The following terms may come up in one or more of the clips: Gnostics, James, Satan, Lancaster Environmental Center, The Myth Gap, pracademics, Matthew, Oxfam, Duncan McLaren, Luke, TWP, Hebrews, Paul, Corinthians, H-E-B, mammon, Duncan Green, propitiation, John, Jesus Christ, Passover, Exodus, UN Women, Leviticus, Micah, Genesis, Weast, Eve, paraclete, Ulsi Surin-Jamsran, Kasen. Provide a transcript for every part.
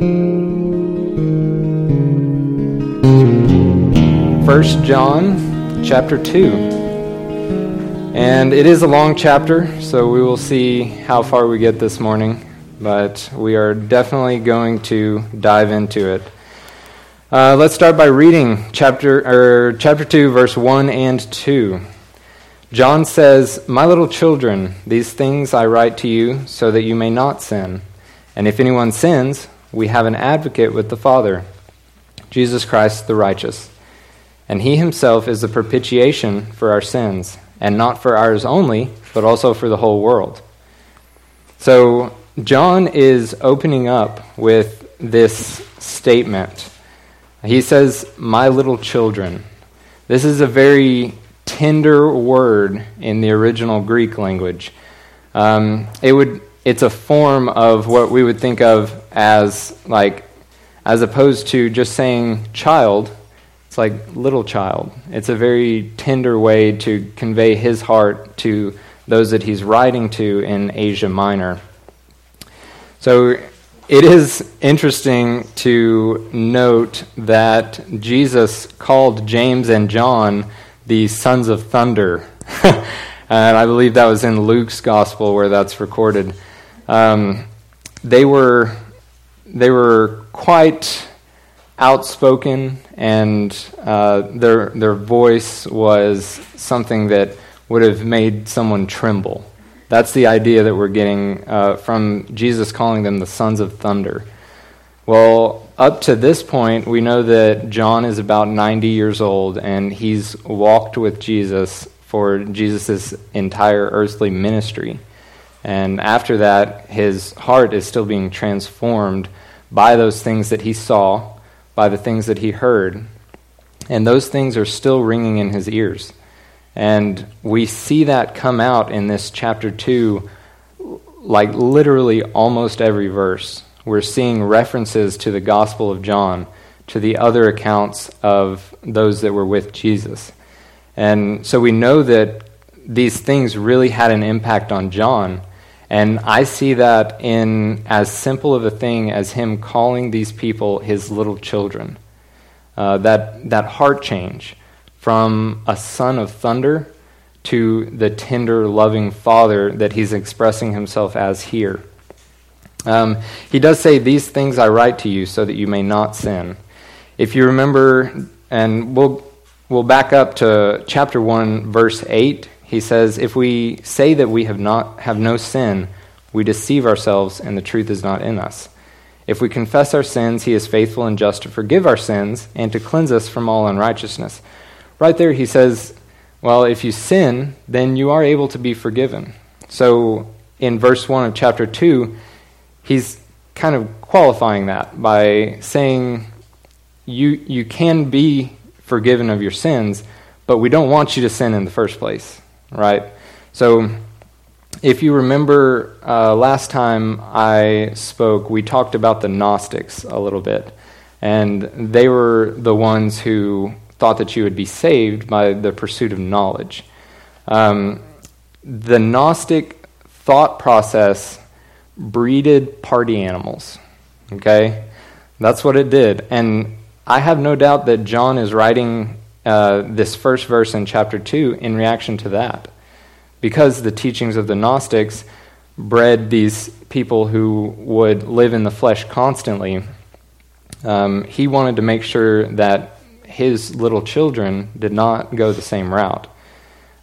1 John chapter 2, and it is a long chapter, so we will see how far we get this morning, but we are definitely going to dive into it. Let's start by reading chapter 2, verse 1 and 2. John says, "My little children, these things I write to you so that you may not sin. And if anyone sins, we have an advocate with the Father, Jesus Christ the righteous. And he himself is the propitiation for our sins, and not for ours only, but also for the whole world." So John is opening up with this statement. He says, "My little children." This is a very tender word in the original Greek language. It's a form of what we would think of as opposed to just saying child. It's like little child. It's a very tender way to convey his heart to those that he's writing to in Asia Minor. So it is interesting to note that Jesus called James and John the sons of thunder. And I believe that was in Luke's gospel where that's recorded. They were quite outspoken, and their voice was something that would have made someone tremble. That's the idea that we're getting from Jesus calling them the sons of thunder. Well, up to this point, we know that John is about 90 years old, and he's walked with Jesus for Jesus' entire earthly ministry. And after that, his heart is still being transformed by those things that he saw, by the things that he heard, and those things are still ringing in his ears. And we see that come out in this chapter 2, like literally almost every verse. We're seeing references to the Gospel of John, to the other accounts of those that were with Jesus. And so we know that these things really had an impact on John, and I see that in as simple of a thing as him calling these people his little children. That heart change from a son of thunder to the tender, loving father that he's expressing himself as here. He does say, "These things I write to you so that you may not sin." If you remember, and we'll back up to chapter 1, verse 8, he says, "If we say that we have no sin, we deceive ourselves and the truth is not in us. If we confess our sins, he is faithful and just to forgive our sins and to cleanse us from all unrighteousness." Right there he says, well, if you sin, then you are able to be forgiven. So in verse 1 of chapter 2, he's kind of qualifying that by saying you can be forgiven of your sins, but we don't want you to sin in the first place. Right? So if you remember last time I spoke, we talked about the Gnostics a little bit. And they were the ones who thought that you would be saved by the pursuit of knowledge. The Gnostic thought process breeded party animals. Okay? That's what it did. And I have no doubt that John is writing this first verse in chapter 2 in reaction to that, because the teachings of the Gnostics bred these people who would live in the flesh constantly. He wanted to make sure that his little children did not go the same route.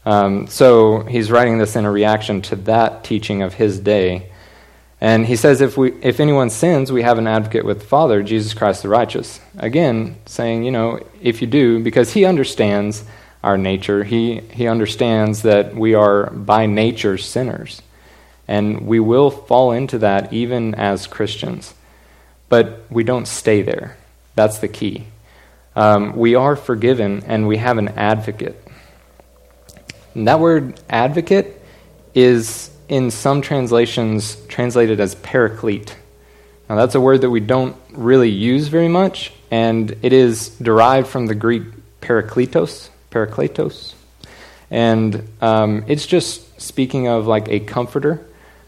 So he's writing this in a reaction to that teaching of his day. And he says, if anyone sins, we have an advocate with the Father, Jesus Christ the righteous. Again, saying, if you do, because he understands our nature. He understands that we are by nature sinners. And we will fall into that even as Christians. But we don't stay there. That's the key. We are forgiven and we have an advocate. And that word advocate is in some translations translated as paraclete. Now that's a word that we don't really use very much, and it is derived from the Greek parakletos, and it's just speaking of like a comforter,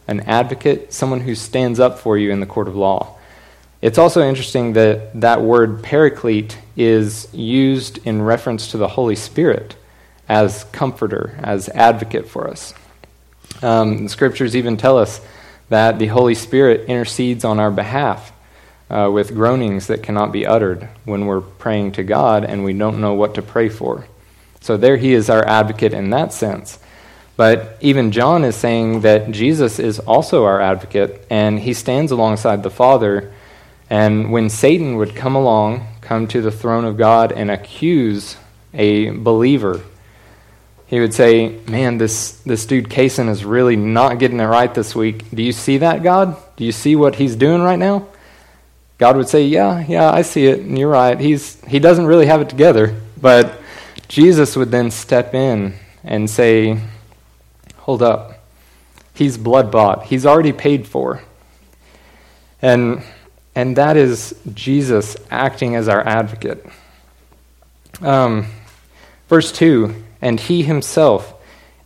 an advocate, someone who stands up for you in the court of law. It's also interesting that that word paraclete is used in reference to the Holy Spirit as comforter, as advocate for us. The scriptures even tell us that the Holy Spirit intercedes on our behalf with groanings that cannot be uttered when we're praying to God and we don't know what to pray for. So there he is, our advocate in that sense. But even John is saying that Jesus is also our advocate, and he stands alongside the Father. And when Satan would come along, come to the throne of God and accuse a believer, he would say, man, this dude Kasen is really not getting it right this week. Do you see that, God? Do you see what he's doing right now? God would say, yeah, I see it, and you're right. He doesn't really have it together. But Jesus would then step in and say, hold up. He's blood-bought. He's already paid for. And that is Jesus acting as our advocate. Verse 2, and he himself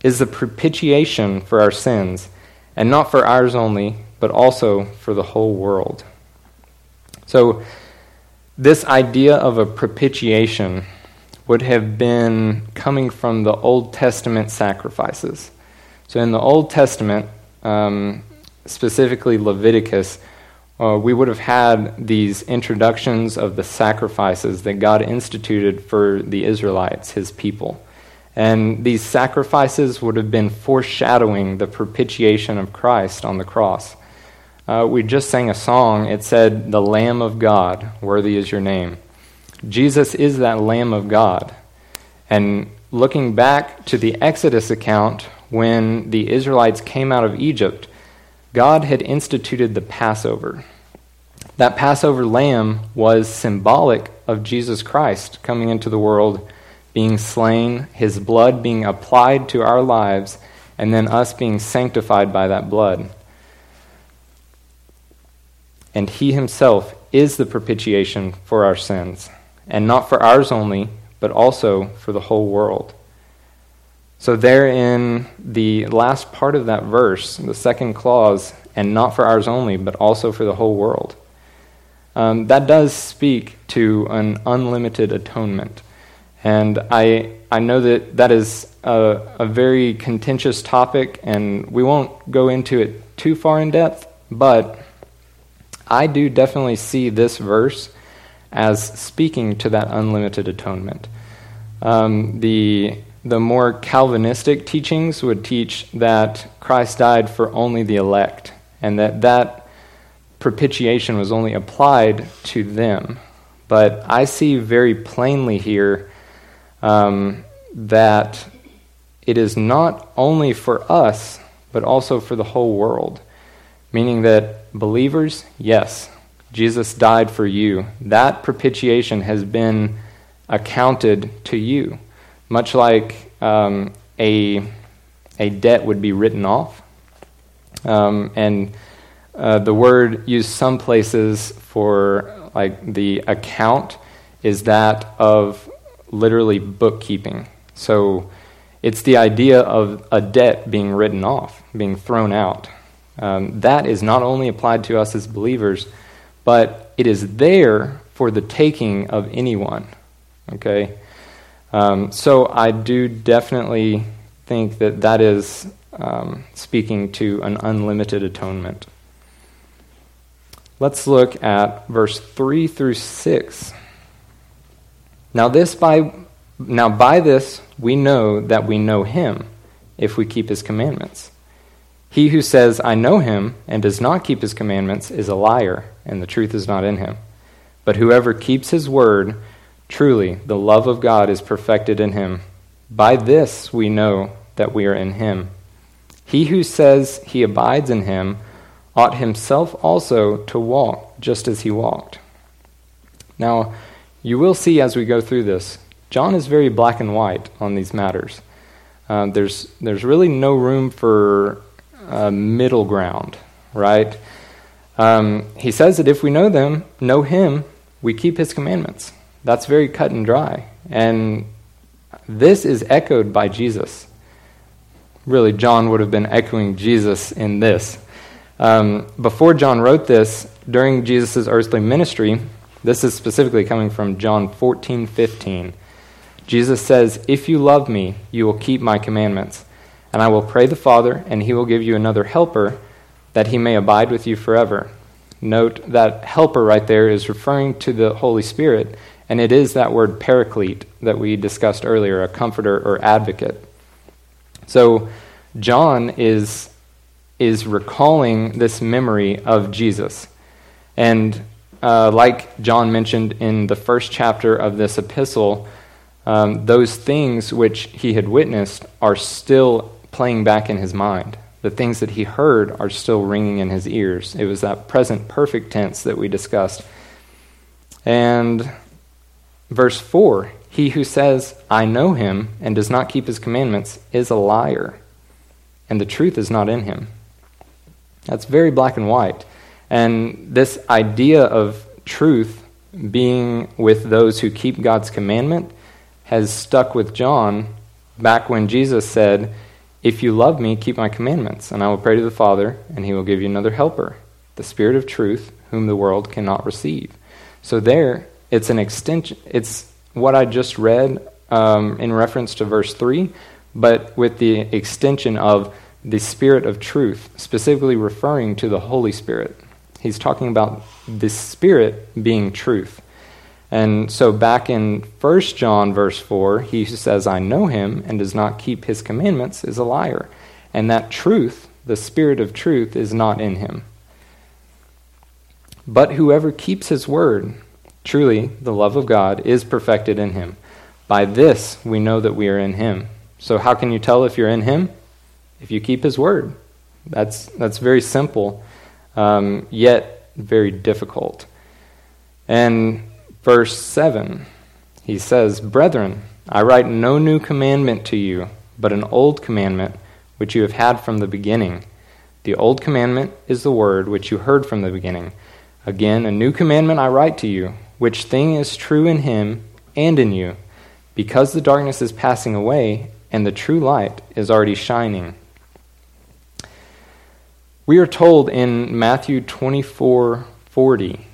is the propitiation for our sins, and not for ours only, but also for the whole world. So this idea of a propitiation would have been coming from the Old Testament sacrifices. So in the Old Testament, specifically Leviticus, we would have had these introductions of the sacrifices that God instituted for the Israelites, his people. And these sacrifices would have been foreshadowing the propitiation of Christ on the cross. We just sang a song. It said, the Lamb of God, worthy is your name. Jesus is that Lamb of God. And looking back to the Exodus account, when the Israelites came out of Egypt, God had instituted the Passover. That Passover lamb was symbolic of Jesus Christ coming into the world, being slain, his blood being applied to our lives, and then us being sanctified by that blood. And he himself is the propitiation for our sins, and not for ours only, but also for the whole world. So there in the last part of that verse, the second clause, and not for ours only, but also for the whole world. That does speak to an unlimited atonement. And I know that is a very contentious topic, and we won't go into it too far in depth, but I do definitely see this verse as speaking to that unlimited atonement. The more Calvinistic teachings would teach that Christ died for only the elect, and that propitiation was only applied to them. But I see very plainly here that it is not only for us, but also for the whole world, meaning that believers, yes, Jesus died for you. That propitiation has been accounted to you, much like a debt would be written off. And the word used some places for like the account is that of literally bookkeeping. So it's the idea of a debt being written off, being thrown out. That is not only applied to us as believers, but it is there for the taking of anyone, okay? So I do definitely think that is speaking to an unlimited atonement. Let's look at verse 3 through 6. Now by this we know that we know him, if we keep his commandments. He who says, I know him, and does not keep his commandments is a liar, and the truth is not in him. But whoever keeps his word, truly the love of God is perfected in him. By this we know that we are in him. He who says he abides in him ought himself also to walk just as he walked. Now, you will see as we go through this, John is very black and white on these matters. There's really no room for middle ground, right? He says that if we know him, we keep his commandments. That's very cut and dry. And this is echoed by Jesus. Really, John would have been echoing Jesus in this. Before John wrote this, during Jesus' earthly ministry, this is specifically coming from John 14:15. Jesus says, "If you love me, you will keep my commandments, and I will pray the Father, and he will give you another helper, that he may abide with you forever." Note that helper right there is referring to the Holy Spirit, and it is that word paraclete that we discussed earlier, a comforter or advocate. So John is recalling this memory of Jesus. And like John mentioned in the first chapter of this epistle, those things which he had witnessed are still playing back in his mind. The things that he heard are still ringing in his ears. It was that present perfect tense that we discussed. And verse 4, "He who says, 'I know him,' and does not keep his commandments is a liar, and the truth is not in him." That's very black and white. And this idea of truth being with those who keep God's commandment has stuck with John back when Jesus said, "If you love me, keep my commandments, and I will pray to the Father, and he will give you another helper, the Spirit of truth, whom the world cannot receive." So there, it's an extension. It's what I just read in reference to verse 3, but with the extension of the Spirit of truth, specifically referring to the Holy Spirit. He's talking about the Spirit being truth. And so back in 1 John verse 4, he who says, "I know him," and does not keep his commandments is a liar. And that truth, the Spirit of truth, is not in him. But whoever keeps his word, truly the love of God is perfected in him. By this we know that we are in him. So how can you tell if you're in him? If you keep his word. That's very simple, yet very difficult. And verse 7, he says, "Brethren, I write no new commandment to you, but an old commandment which you have had from the beginning. The old commandment is the word which you heard from the beginning. Again, a new commandment I write to you, which thing is true in him and in you, because the darkness is passing away and the true light is already shining." We are told in Matthew 24:40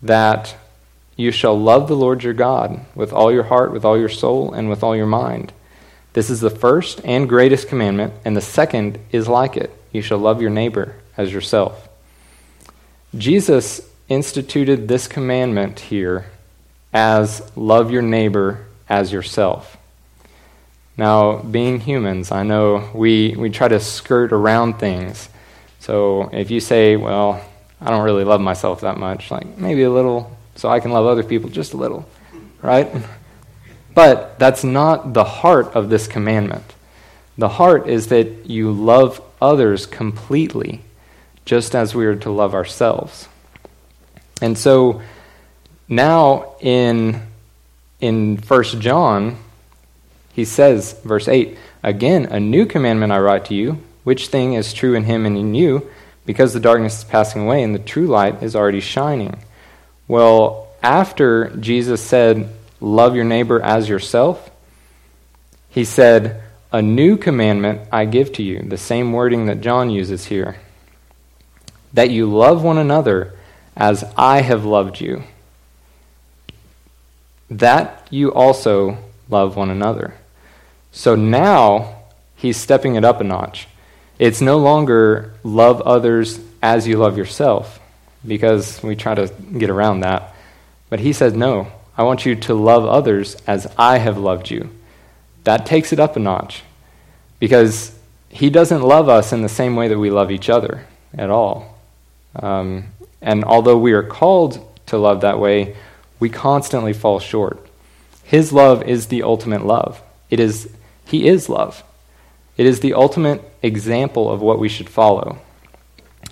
that "You shall love the Lord your God with all your heart, with all your soul, and with all your mind. This is the first and greatest commandment, and the second is like it. You shall love your neighbor as yourself." Jesus instituted this commandment here as "love your neighbor as yourself." Now, being humans, I know we try to skirt around things. So if you say, "Well, I don't really love myself that much," like maybe a little, so I can love other people just a little, right? But that's not the heart of this commandment. The heart is that you love others completely, just as we are to love ourselves. And so now in 1 John, he says, verse 8, "Again, a new commandment I write to you, which thing is true in him and in you, because the darkness is passing away and the true light is already shining." Well, after Jesus said, "Love your neighbor as yourself," he said, "A new commandment I give to you," the same wording that John uses here, "that you love one another as I have loved you, that you also love one another." So now he's stepping it up a notch. It's no longer "love others as you love yourself," because we try to get around that. But he says, "No, I want you to love others as I have loved you." That takes it up a notch, because he doesn't love us in the same way that we love each other at all. And although we are called to love that way, we constantly fall short. His love is the ultimate love. He is love. It is the ultimate example of what we should follow.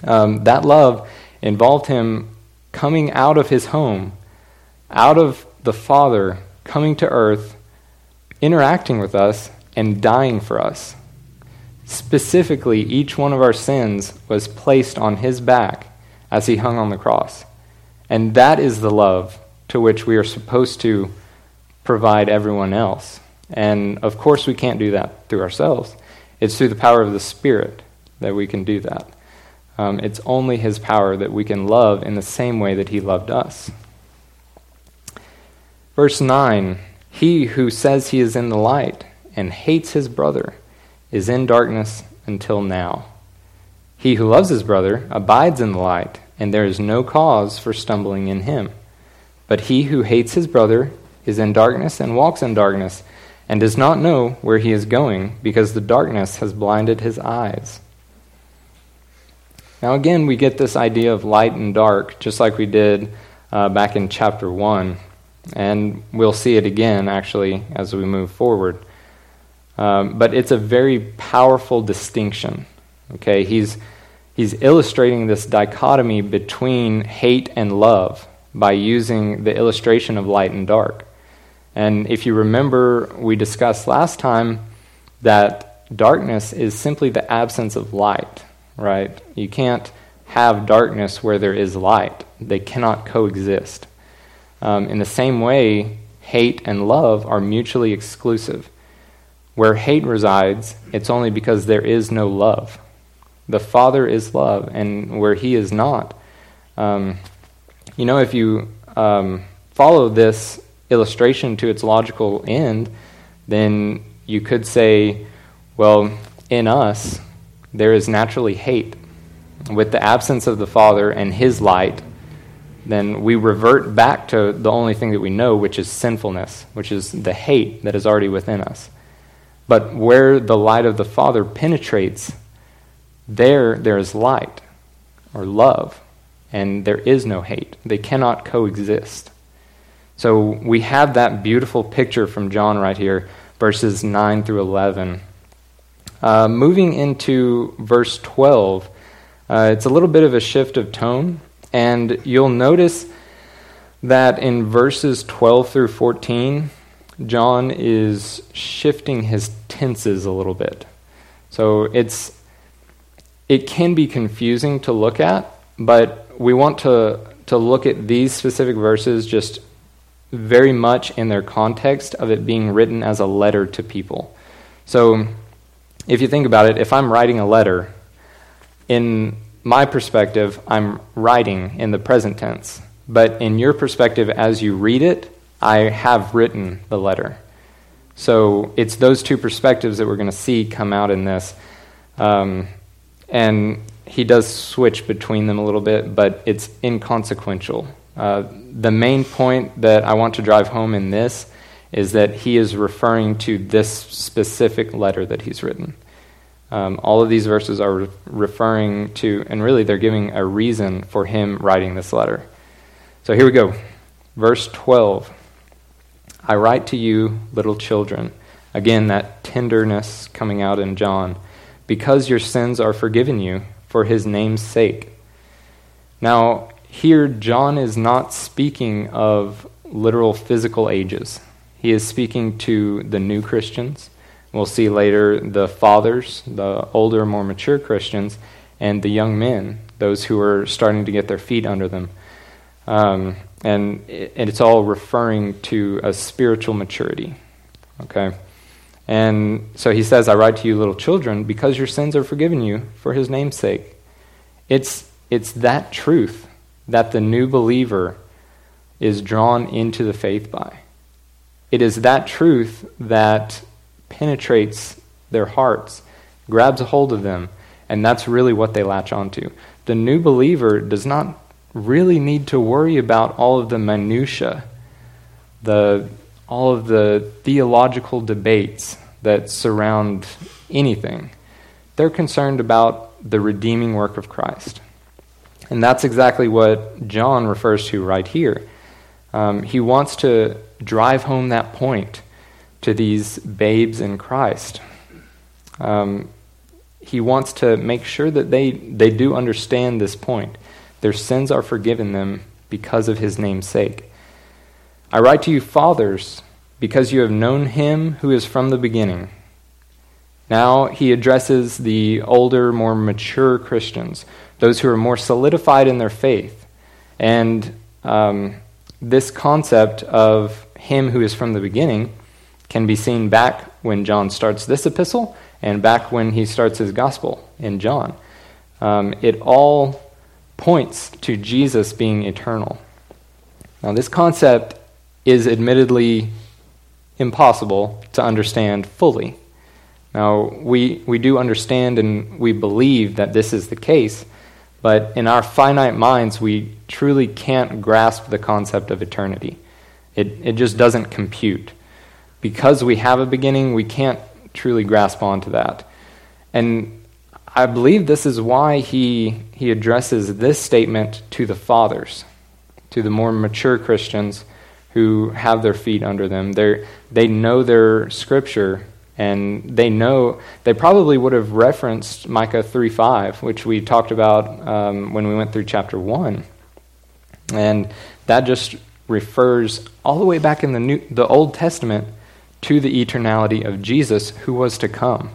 That love involved him coming out of his home, out of the Father, coming to earth, interacting with us, and dying for us. Specifically, each one of our sins was placed on his back as he hung on the cross. And that is the love to which we are supposed to provide everyone else. And of course, we can't do that through ourselves. It's through the power of the Spirit that we can do that. It's only his power that we can love in the same way that he loved us. Verse 9, he who says he is in the light and hates his brother is in darkness until now. He who loves his brother abides in the light, and there is no cause for stumbling in him. But he who hates his brother is in darkness and walks in darkness and does not know where he is going, because the darkness has blinded his eyes. Now again, we get this idea of light and dark, just like we did back in chapter 1. And we'll see it again, actually, as we move forward. But it's a very powerful distinction. Okay, he's illustrating this dichotomy between hate and love by using the illustration of light and dark. And if you remember, we discussed last time that darkness is simply the absence of light, right? You can't have darkness where there is light. They cannot coexist. In the same way, hate and love are mutually exclusive. Where hate resides, it's only because there is no love. The Father is love, and where he is not, if you follow this illustration to its logical end, then you could say, well, in us, there is naturally hate. With the absence of the Father and his light, then we revert back to the only thing that we know, which is sinfulness, which is the hate that is already within us. But where the light of the Father penetrates, there is light or love, and there is no hate. They cannot coexist. So we have that beautiful picture from John right here, verses 9 through 11. Moving into verse 12, it's a little bit of a shift of tone, and you'll notice that in verses 12 through 14, John is shifting his tenses a little bit. So it can be confusing to look at, but we want to look at these specific verses just very much in their context of it being written as a letter to people. So if you think about it, if I'm writing a letter, in my perspective, I'm writing in the present tense. But in your perspective, as you read it, I have written the letter. So it's those two perspectives that we're going to see come out in this. And he does switch between them a little bit, but it's inconsequential. The main point that I want to drive home in this is that he is referring to this specific letter that he's written. All of these verses are referring to, and really they're giving a reason for him writing this letter. So here we go. Verse 12. I write to you, little children. Again, that tenderness coming out in John. Because your sins are forgiven you for his name's sake. Now, here John is not speaking of literal physical ages. He is speaking to the new Christians. We'll see later the fathers, the older, more mature Christians, and the young men, those who are starting to get their feet under them. And it's all referring to a spiritual maturity, okay? And so he says, I write to you, little children, because your sins are forgiven you for his name's sake. It's that truth that the new believer is drawn into the faith by. It is that truth that penetrates their hearts, grabs a hold of them, and that's really what they latch onto. The new believer does not really need to worry about all of the minutiae, all of the theological debates that surround anything. They're concerned about the redeeming work of Christ. And that's exactly what John refers to right here. He wants to drive home that point to these babes in Christ. He wants to make sure that they do understand this point. Their sins are forgiven them because of his name's sake. I write to you, fathers, because you have known him who is from the beginning. Now he addresses the older, more mature Christians, those who are more solidified in their faith. And this concept of him who is from the beginning can be seen back when John starts this epistle and back when he starts his gospel in John. It all points to Jesus being eternal. Now, this concept is admittedly impossible to understand fully. Now, we do understand and we believe that this is the case, but in our finite minds, we truly can't grasp the concept of eternity. It just doesn't compute. Because we have a beginning, we can't truly grasp onto that. And I believe this is why he addresses this statement to the fathers, to the more mature Christians who have their feet under them. They know their scripture, and they probably would have referenced Micah 3:5, which we talked about when we went through chapter 1. And that just refers all the way back in the Old Testament to the eternality of Jesus who was to come.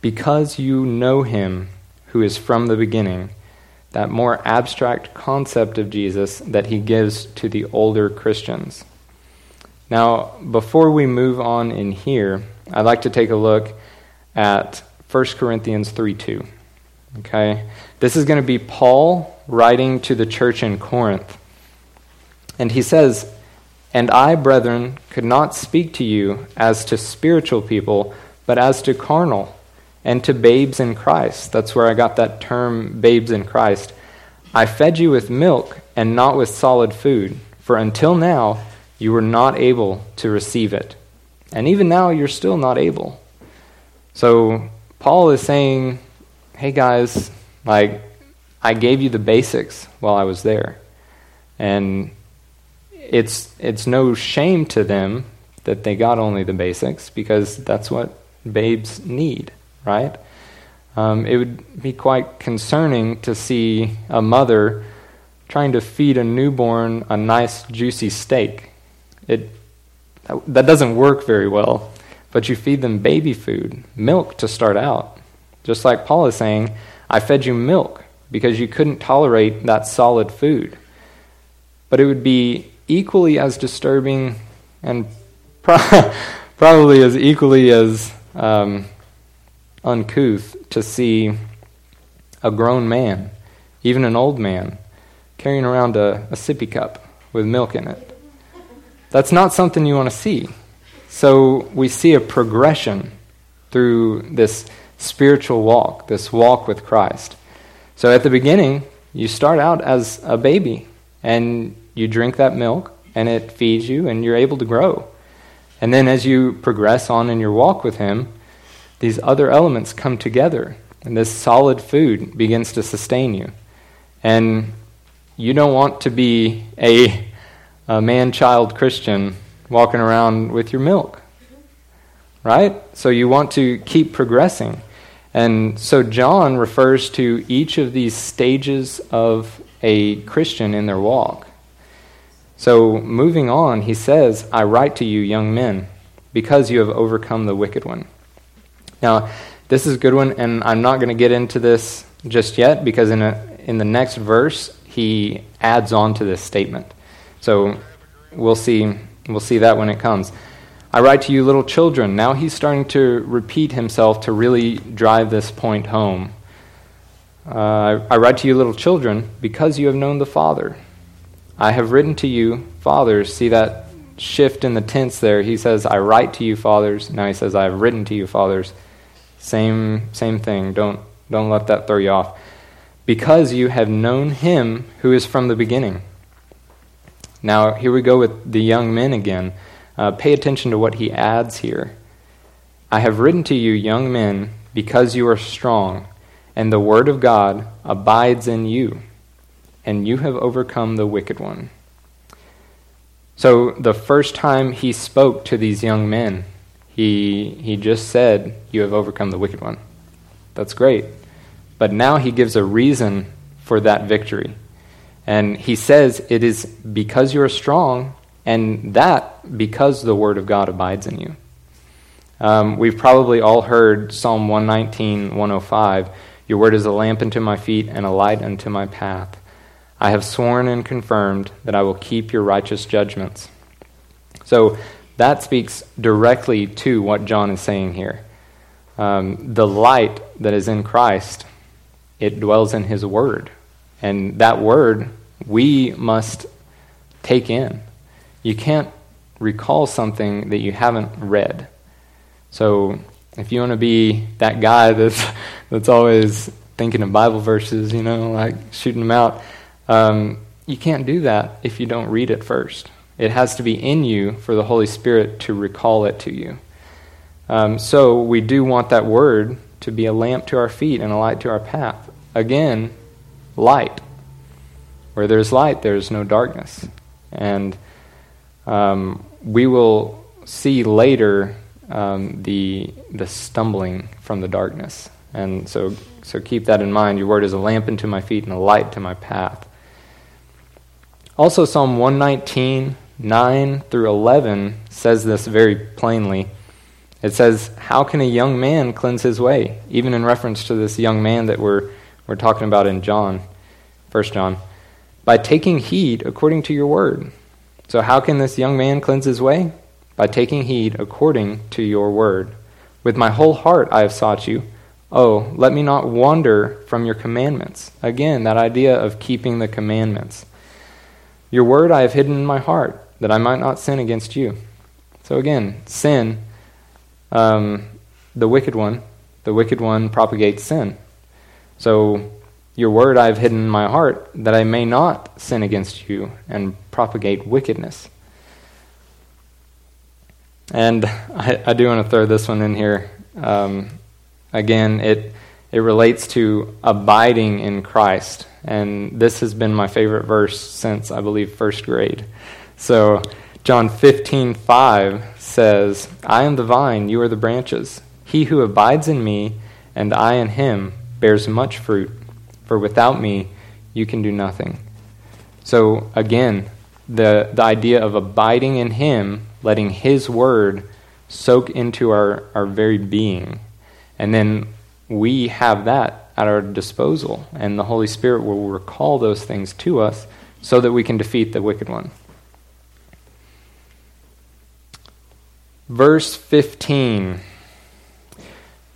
Because you know him who is from the beginning, that more abstract concept of Jesus that he gives to the older Christians. Now, before we move on in here, I'd like to take a look at 1 Corinthians 3:2. Okay? This is going to be Paul writing to the church in Corinth. And he says, "And I, brethren, could not speak to you as to spiritual people, but as to carnal, and to babes in Christ." That's where I got that term, babes in Christ. "I fed you with milk and not with solid food, for until now you were not able to receive it. And even now you're still not able." So Paul is saying, hey guys, like, I gave you the basics while I was there. And it's no shame to them that they got only the basics, because that's what babes need, right? It would be quite concerning to see a mother trying to feed a newborn a nice juicy steak. That doesn't work very well, but you feed them baby food, milk to start out. Just like Paul is saying, I fed you milk because you couldn't tolerate that solid food. But it would be equally as disturbing and probably as equally as uncouth to see a grown man, even an old man, carrying around a sippy cup with milk in it. That's not something you want to see. So we see a progression through this spiritual walk, this walk with Christ. So at the beginning, you start out as a baby, and you drink that milk, and it feeds you, and you're able to grow. And then as you progress on in your walk with him, these other elements come together, and this solid food begins to sustain you. And you don't want to be a man-child Christian walking around with your milk, right? So you want to keep progressing. And so John refers to each of these stages of a Christian in their walk. So moving on, he says, "I write to you, young men, because you have overcome the wicked one." Now, this is a good one, and I'm not going to get into this just yet, because in the next verse, he adds on to this statement. So we'll see that when it comes. "I write to you, little children." Now he's starting to repeat himself to really drive this point home. "I write to you, little children, because you have known the Father. I have written to you, fathers." See that shift in the tense there. He says, "I write to you, fathers." Now he says, "I have written to you, fathers." Same thing. Don't let that throw you off. "Because you have known him who is from the beginning." Now here we go with the young men again. Pay attention to what he adds here. "I have written to you, young men, because you are strong, and the word of God abides in you, and you have overcome the wicked one." So the first time he spoke to these young men, he just said, "You have overcome the wicked one." That's great. But now he gives a reason for that victory. And he says it is because you are strong, and that because the word of God abides in you. We've probably all heard Psalm 119, 105, "Your word is a lamp unto my feet and a light unto my path. I have sworn and confirmed that I will keep your righteous judgments." So that speaks directly to what John is saying here. the light that is in Christ, it dwells in his word. And that word we must take in. You can't recall something that you haven't read. So if you want to be that guy that's always thinking of Bible verses, you know, like shooting them out, you can't do that if you don't read it first. It has to be in you for the Holy Spirit to recall it to you. So we do want that word to be a lamp to our feet and a light to our path. Again, light. Where there's light, there's no darkness. And we will see later the stumbling from the darkness. And so keep that in mind. Your word is a lamp unto my feet and a light to my path. Also, Psalm 119, 9 through 11 says this very plainly. It says, how can a young man cleanse his way? Even in reference to this young man that we're talking about in John, 1 John. By taking heed according to your word. So how can this young man cleanse his way? By taking heed according to your word. With my whole heart I have sought you. Oh, let me not wander from your commandments. Again, that idea of keeping the commandments. Your word I have hidden in my heart, that I might not sin against you. So again, sin, the wicked one propagates sin. So your word I have hidden in my heart, that I may not sin against you and propagate wickedness. And I do want to throw this one in here. Again, it relates to abiding in Christ. And this has been my favorite verse since, I believe, first grade. So John 15:5 says, I am the vine, you are the branches. He who abides in me, and I in him, bears much fruit. For without me, you can do nothing. So again, the idea of abiding in him, letting his word soak into our very being. And then we have that at our disposal, and the Holy Spirit will recall those things to us so that we can defeat the wicked one. Verse 15.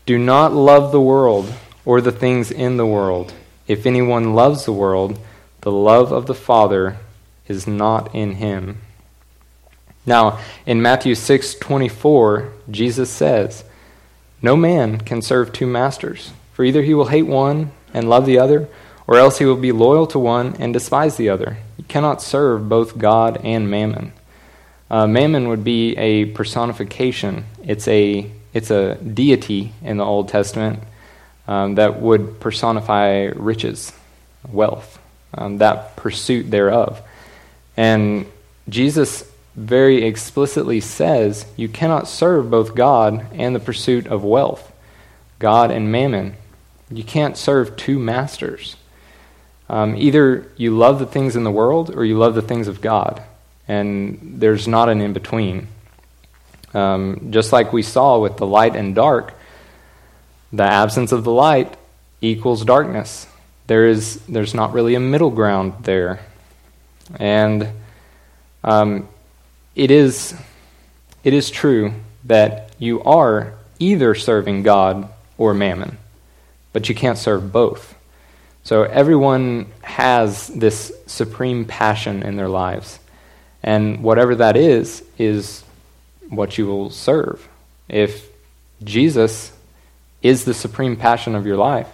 Do not love the world or the things in the world. If anyone loves the world, the love of the Father is not in him. Now, in Matthew 6:24, Jesus says, no man can serve two masters, for either he will hate one and love the other, or else he will be loyal to one and despise the other. You cannot serve both God and mammon. Mammon would be a personification. It's a deity in the Old Testament that would personify riches, wealth, that pursuit thereof. And Jesus very explicitly says you cannot serve both God and the pursuit of wealth, God and mammon. You can't serve two masters. Either you love the things in the world or you love the things of God, and there's not an in-between. Just like we saw with the light and dark, the absence of the light equals darkness. There's not really a middle ground there. And It is true that you are either serving God or mammon, but you can't serve both. So everyone has this supreme passion in their lives, and whatever that is what you will serve. If Jesus is the supreme passion of your life,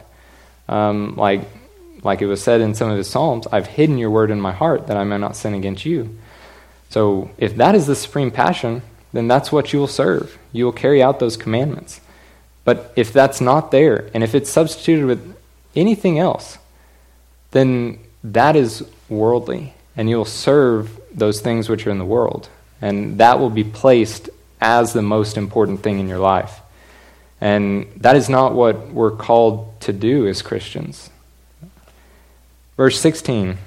like it was said in some of his Psalms, I've hidden your word in my heart that I may not sin against you. So if that is the supreme passion, then that's what you will serve. You will carry out those commandments. But if that's not there, and if it's substituted with anything else, then that is worldly, and you will serve those things which are in the world. And that will be placed as the most important thing in your life. And that is not what we're called to do as Christians. Verse 16,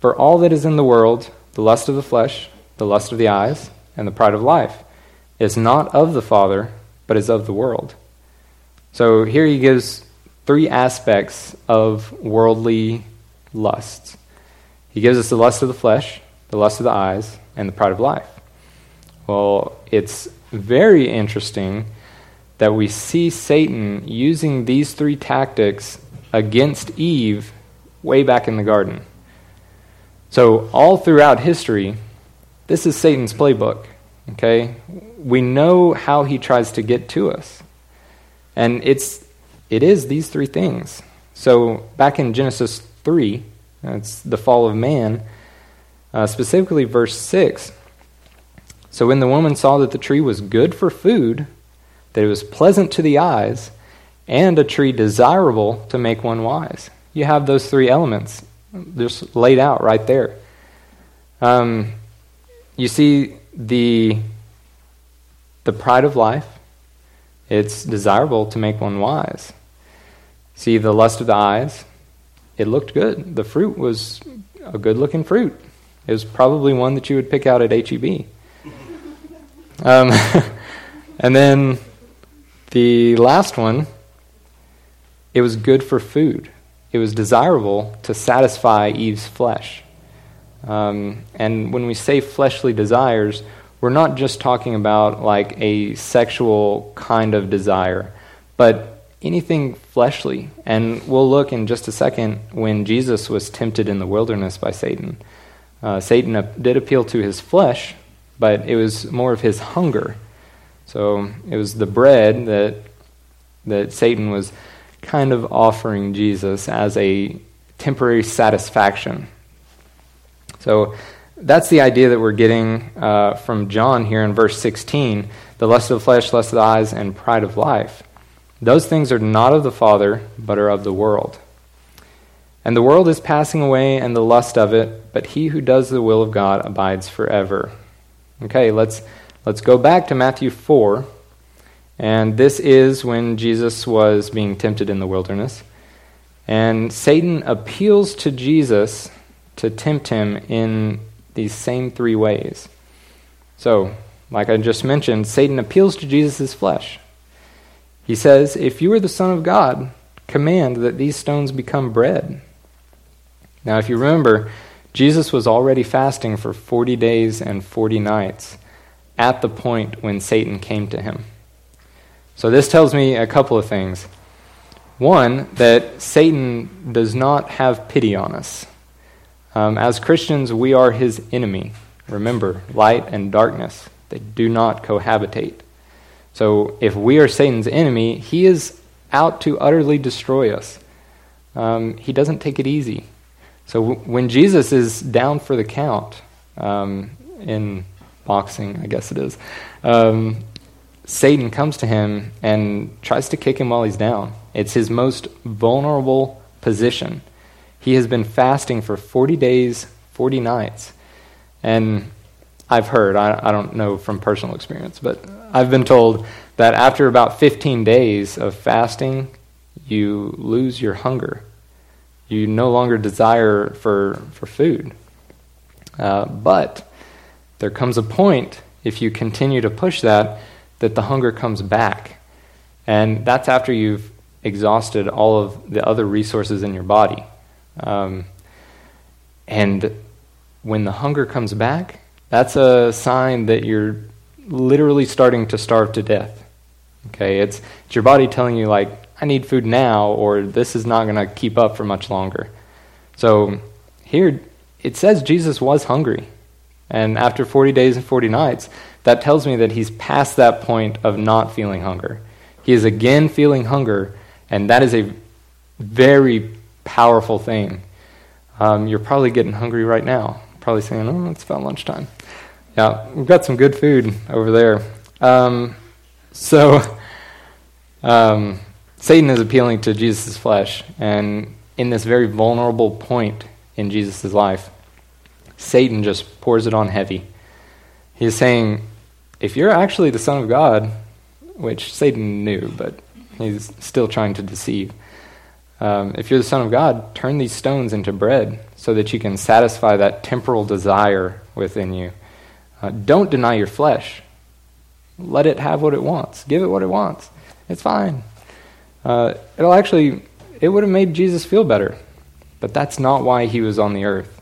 for all that is in the world, the lust of the flesh, the lust of the eyes, and the pride of life is not of the Father, but is of the world. So here he gives three aspects of worldly lusts. He gives us the lust of the flesh, the lust of the eyes, and the pride of life. Well, it's very interesting that we see Satan using these three tactics against Eve way back in the garden. So all throughout history, this is Satan's playbook, okay? We know how he tries to get to us. And it is these three things. So back in Genesis 3, it's the fall of man, specifically verse 6. So when the woman saw that the tree was good for food, that it was pleasant to the eyes, and a tree desirable to make one wise. You have those three elements just laid out right there. You see the pride of life. It's desirable to make one wise. See the lust of the eyes. It looked good. The fruit was a good-looking fruit. It was probably one that you would pick out at H-E-B. And then the last one, it was good for food. It was desirable to satisfy Eve's flesh. And when we say fleshly desires, we're not just talking about like a sexual kind of desire, but anything fleshly. And we'll look in just a second when Jesus was tempted in the wilderness by Satan. Satan did appeal to his flesh, but it was more of his hunger. So it was the bread that Satan was kind of offering Jesus as a temporary satisfaction. So that's the idea that we're getting from John here in verse 16, the lust of the flesh, lust of the eyes, and pride of life. Those things are not of the Father, but are of the world. And the world is passing away and the lust of it, but he who does the will of God abides forever. Okay, let's go back to Matthew 4. And this is when Jesus was being tempted in the wilderness. And Satan appeals to Jesus to tempt him in these same three ways. So, like I just mentioned, Satan appeals to Jesus' flesh. He says, "If you are the Son of God, command that these stones become bread." Now, if you remember, Jesus was already fasting for 40 days and 40 nights at the point when Satan came to him. So this tells me a couple of things. One, that Satan does not have pity on us. As Christians, we are his enemy. Remember, light and darkness, they do not cohabitate. So if we are Satan's enemy, he is out to utterly destroy us. He doesn't take it easy. So when Jesus is down for the count, in boxing, I guess it is, Satan comes to him and tries to kick him while he's down. It's his most vulnerable position. He has been fasting for 40 days, 40 nights. And I've heard, I don't know from personal experience, but I've been told that after about 15 days of fasting, you lose your hunger. You no longer desire for food. But there comes a point, if you continue to push that the hunger comes back. And that's after you've exhausted all of the other resources in your body. And when the hunger comes back, that's a sign that you're literally starting to starve to death. Okay, it's your body telling you, like, I need food now, or this is not going to keep up for much longer. So here it says Jesus was hungry. And after 40 days and 40 nights, that tells me that he's past that point of not feeling hunger. He is again feeling hunger, and that is a very powerful thing. You're probably getting hungry right now. Probably saying, oh, it's about lunchtime. Yeah, we've got some good food over there. So Satan is appealing to Jesus' flesh, and in this very vulnerable point in Jesus' life, Satan just pours it on heavy. He is saying, if you're actually the Son of God, which Satan knew, but he's still trying to deceive, if you're the Son of God, turn these stones into bread so that you can satisfy that temporal desire within you. Don't deny your flesh. Let it have what it wants. Give it what it wants. It's fine. It would have made Jesus feel better, but that's not why he was on the earth.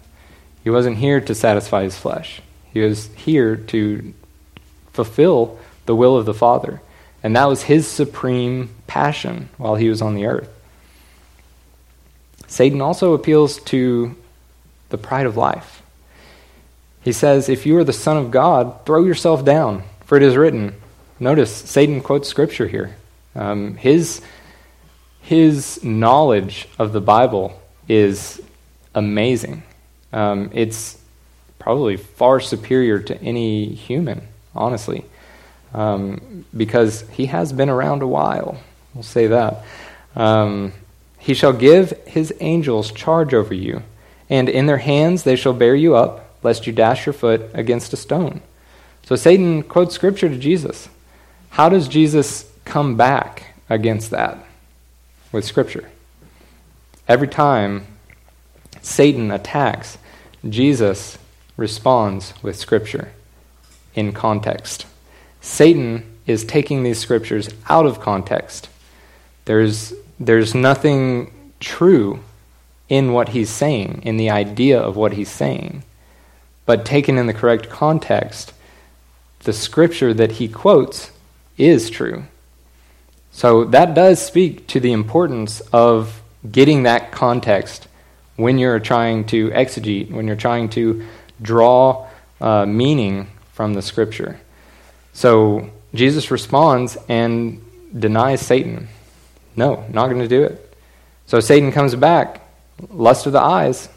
He wasn't here to satisfy his flesh. He was here to fulfill the will of the Father. And that was his supreme passion while he was on the earth. Satan also appeals to the pride of life. He says, if you are the Son of God, throw yourself down, for it is written. Notice, Satan quotes Scripture here. His knowledge of the Bible is amazing. It's probably far superior to any human, honestly, because he has been around a while. We'll say that. He shall give his angels charge over you, and in their hands they shall bear you up, lest you dash your foot against a stone. So Satan quotes Scripture to Jesus. How does Jesus come back against that? With Scripture. Every time Satan attacks, Jesus responds with Scripture in context. Satan is taking these Scriptures out of context. There's nothing true in what he's saying, in the idea of what he's saying. But taken in the correct context, the Scripture that he quotes is true. So that does speak to the importance of getting that context when you're trying to exegete, when you're trying to draw meaning from the Scripture. So Jesus responds and denies Satan. No, not going to do it. So Satan comes back, lust of the eyes.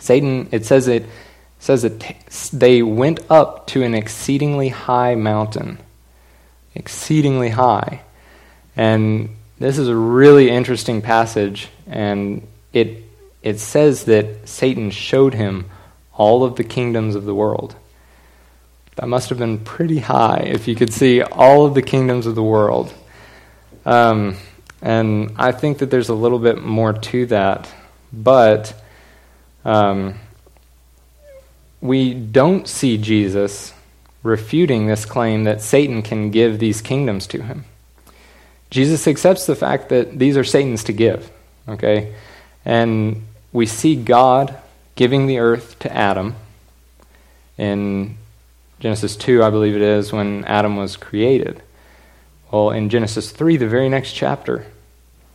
Satan, it says that they went up to an exceedingly high mountain. Exceedingly high. And this is a really interesting passage, and it says that Satan showed him all of the kingdoms of the world. That must have been pretty high if you could see all of the kingdoms of the world. And I think that there's a little bit more to that, but we don't see Jesus refuting this claim that Satan can give these kingdoms to him. Jesus accepts the fact that these are Satan's to give, okay? And we see God giving the earth to Adam in Genesis 2, I believe it is, when Adam was created. Well, in Genesis 3, the very next chapter,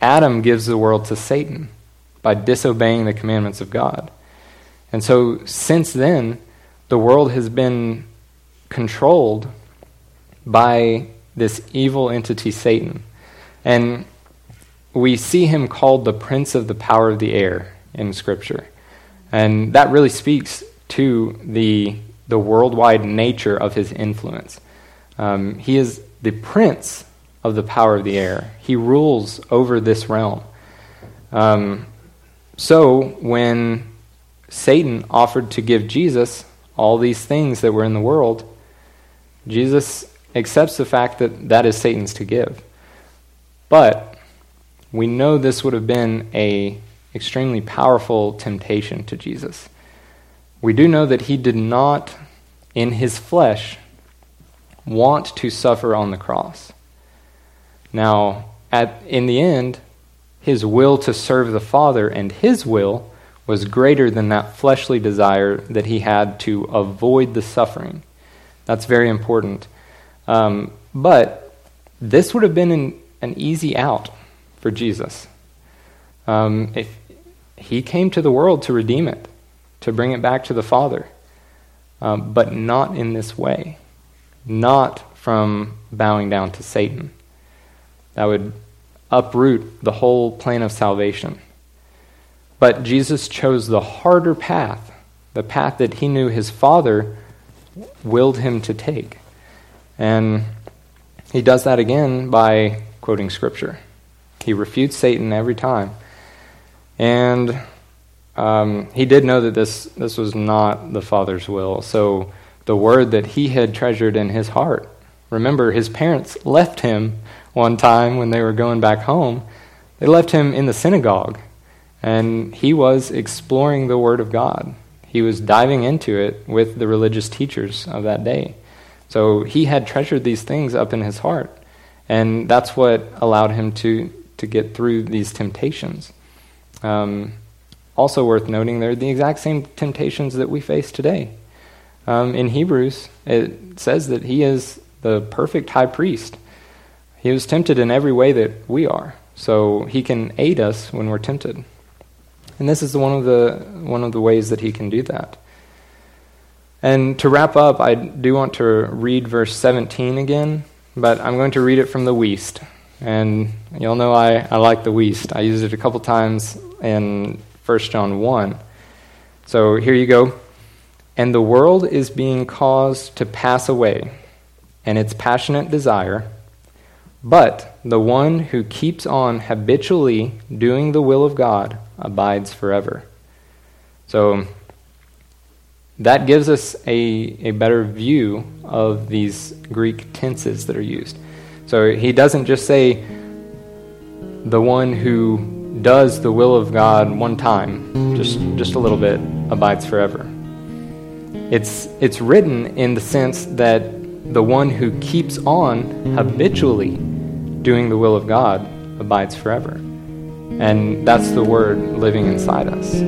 Adam gives the world to Satan by disobeying the commandments of God. And so since then, the world has been controlled by this evil entity, Satan. And we see him called the prince of the power of the air in Scripture. And that really speaks to the worldwide nature of his influence. He is the prince of the power of the air. He rules over this realm. So when Satan offered to give Jesus all these things that were in the world, Jesus accepts the fact that that is Satan's to give. But we know this would have been an extremely powerful temptation to Jesus. We do know that he did not, in his flesh, want to suffer on the cross. Now, in the end, his will to serve the Father and his will was greater than that fleshly desire that he had to avoid the suffering. That's very important. But this would have been an easy out for Jesus. If he came to the world to redeem it, to bring it back to the Father, but not in this way. Not from bowing down to Satan. That would uproot the whole plan of salvation. But Jesus chose the harder path, the path that he knew his Father willed him to take. And he does that again by quoting Scripture. He refutes Satan every time. And he did know that this was not the Father's will, so the word that he had treasured in his heart. Remember, his parents left him one time when they were going back home. They left him in the synagogue. And he was exploring the Word of God. He was diving into it with the religious teachers of that day. So he had treasured these things up in his heart. And that's what allowed him to get through these temptations. Also worth noting, they're the exact same temptations that we face today. In Hebrews, it says that he is the perfect high priest. He was tempted in every way that we are, so he can aid us when we're tempted. And this is one of the ways that he can do that. And to wrap up, I do want to read verse 17 again, but I'm going to read it from the Weast. And y'all know I like the Weast. I used it a couple times in 1 John 1. So here you go. And the world is being caused to pass away, and its passionate desire, but the one who keeps on habitually doing the will of God abides forever. So that gives us a better view of these Greek tenses that are used. So he doesn't just say the one who does the will of God one time, just a little bit, abides forever. It's written in the sense that the one who keeps on habitually doing the will of God abides forever. And that's the word living inside us.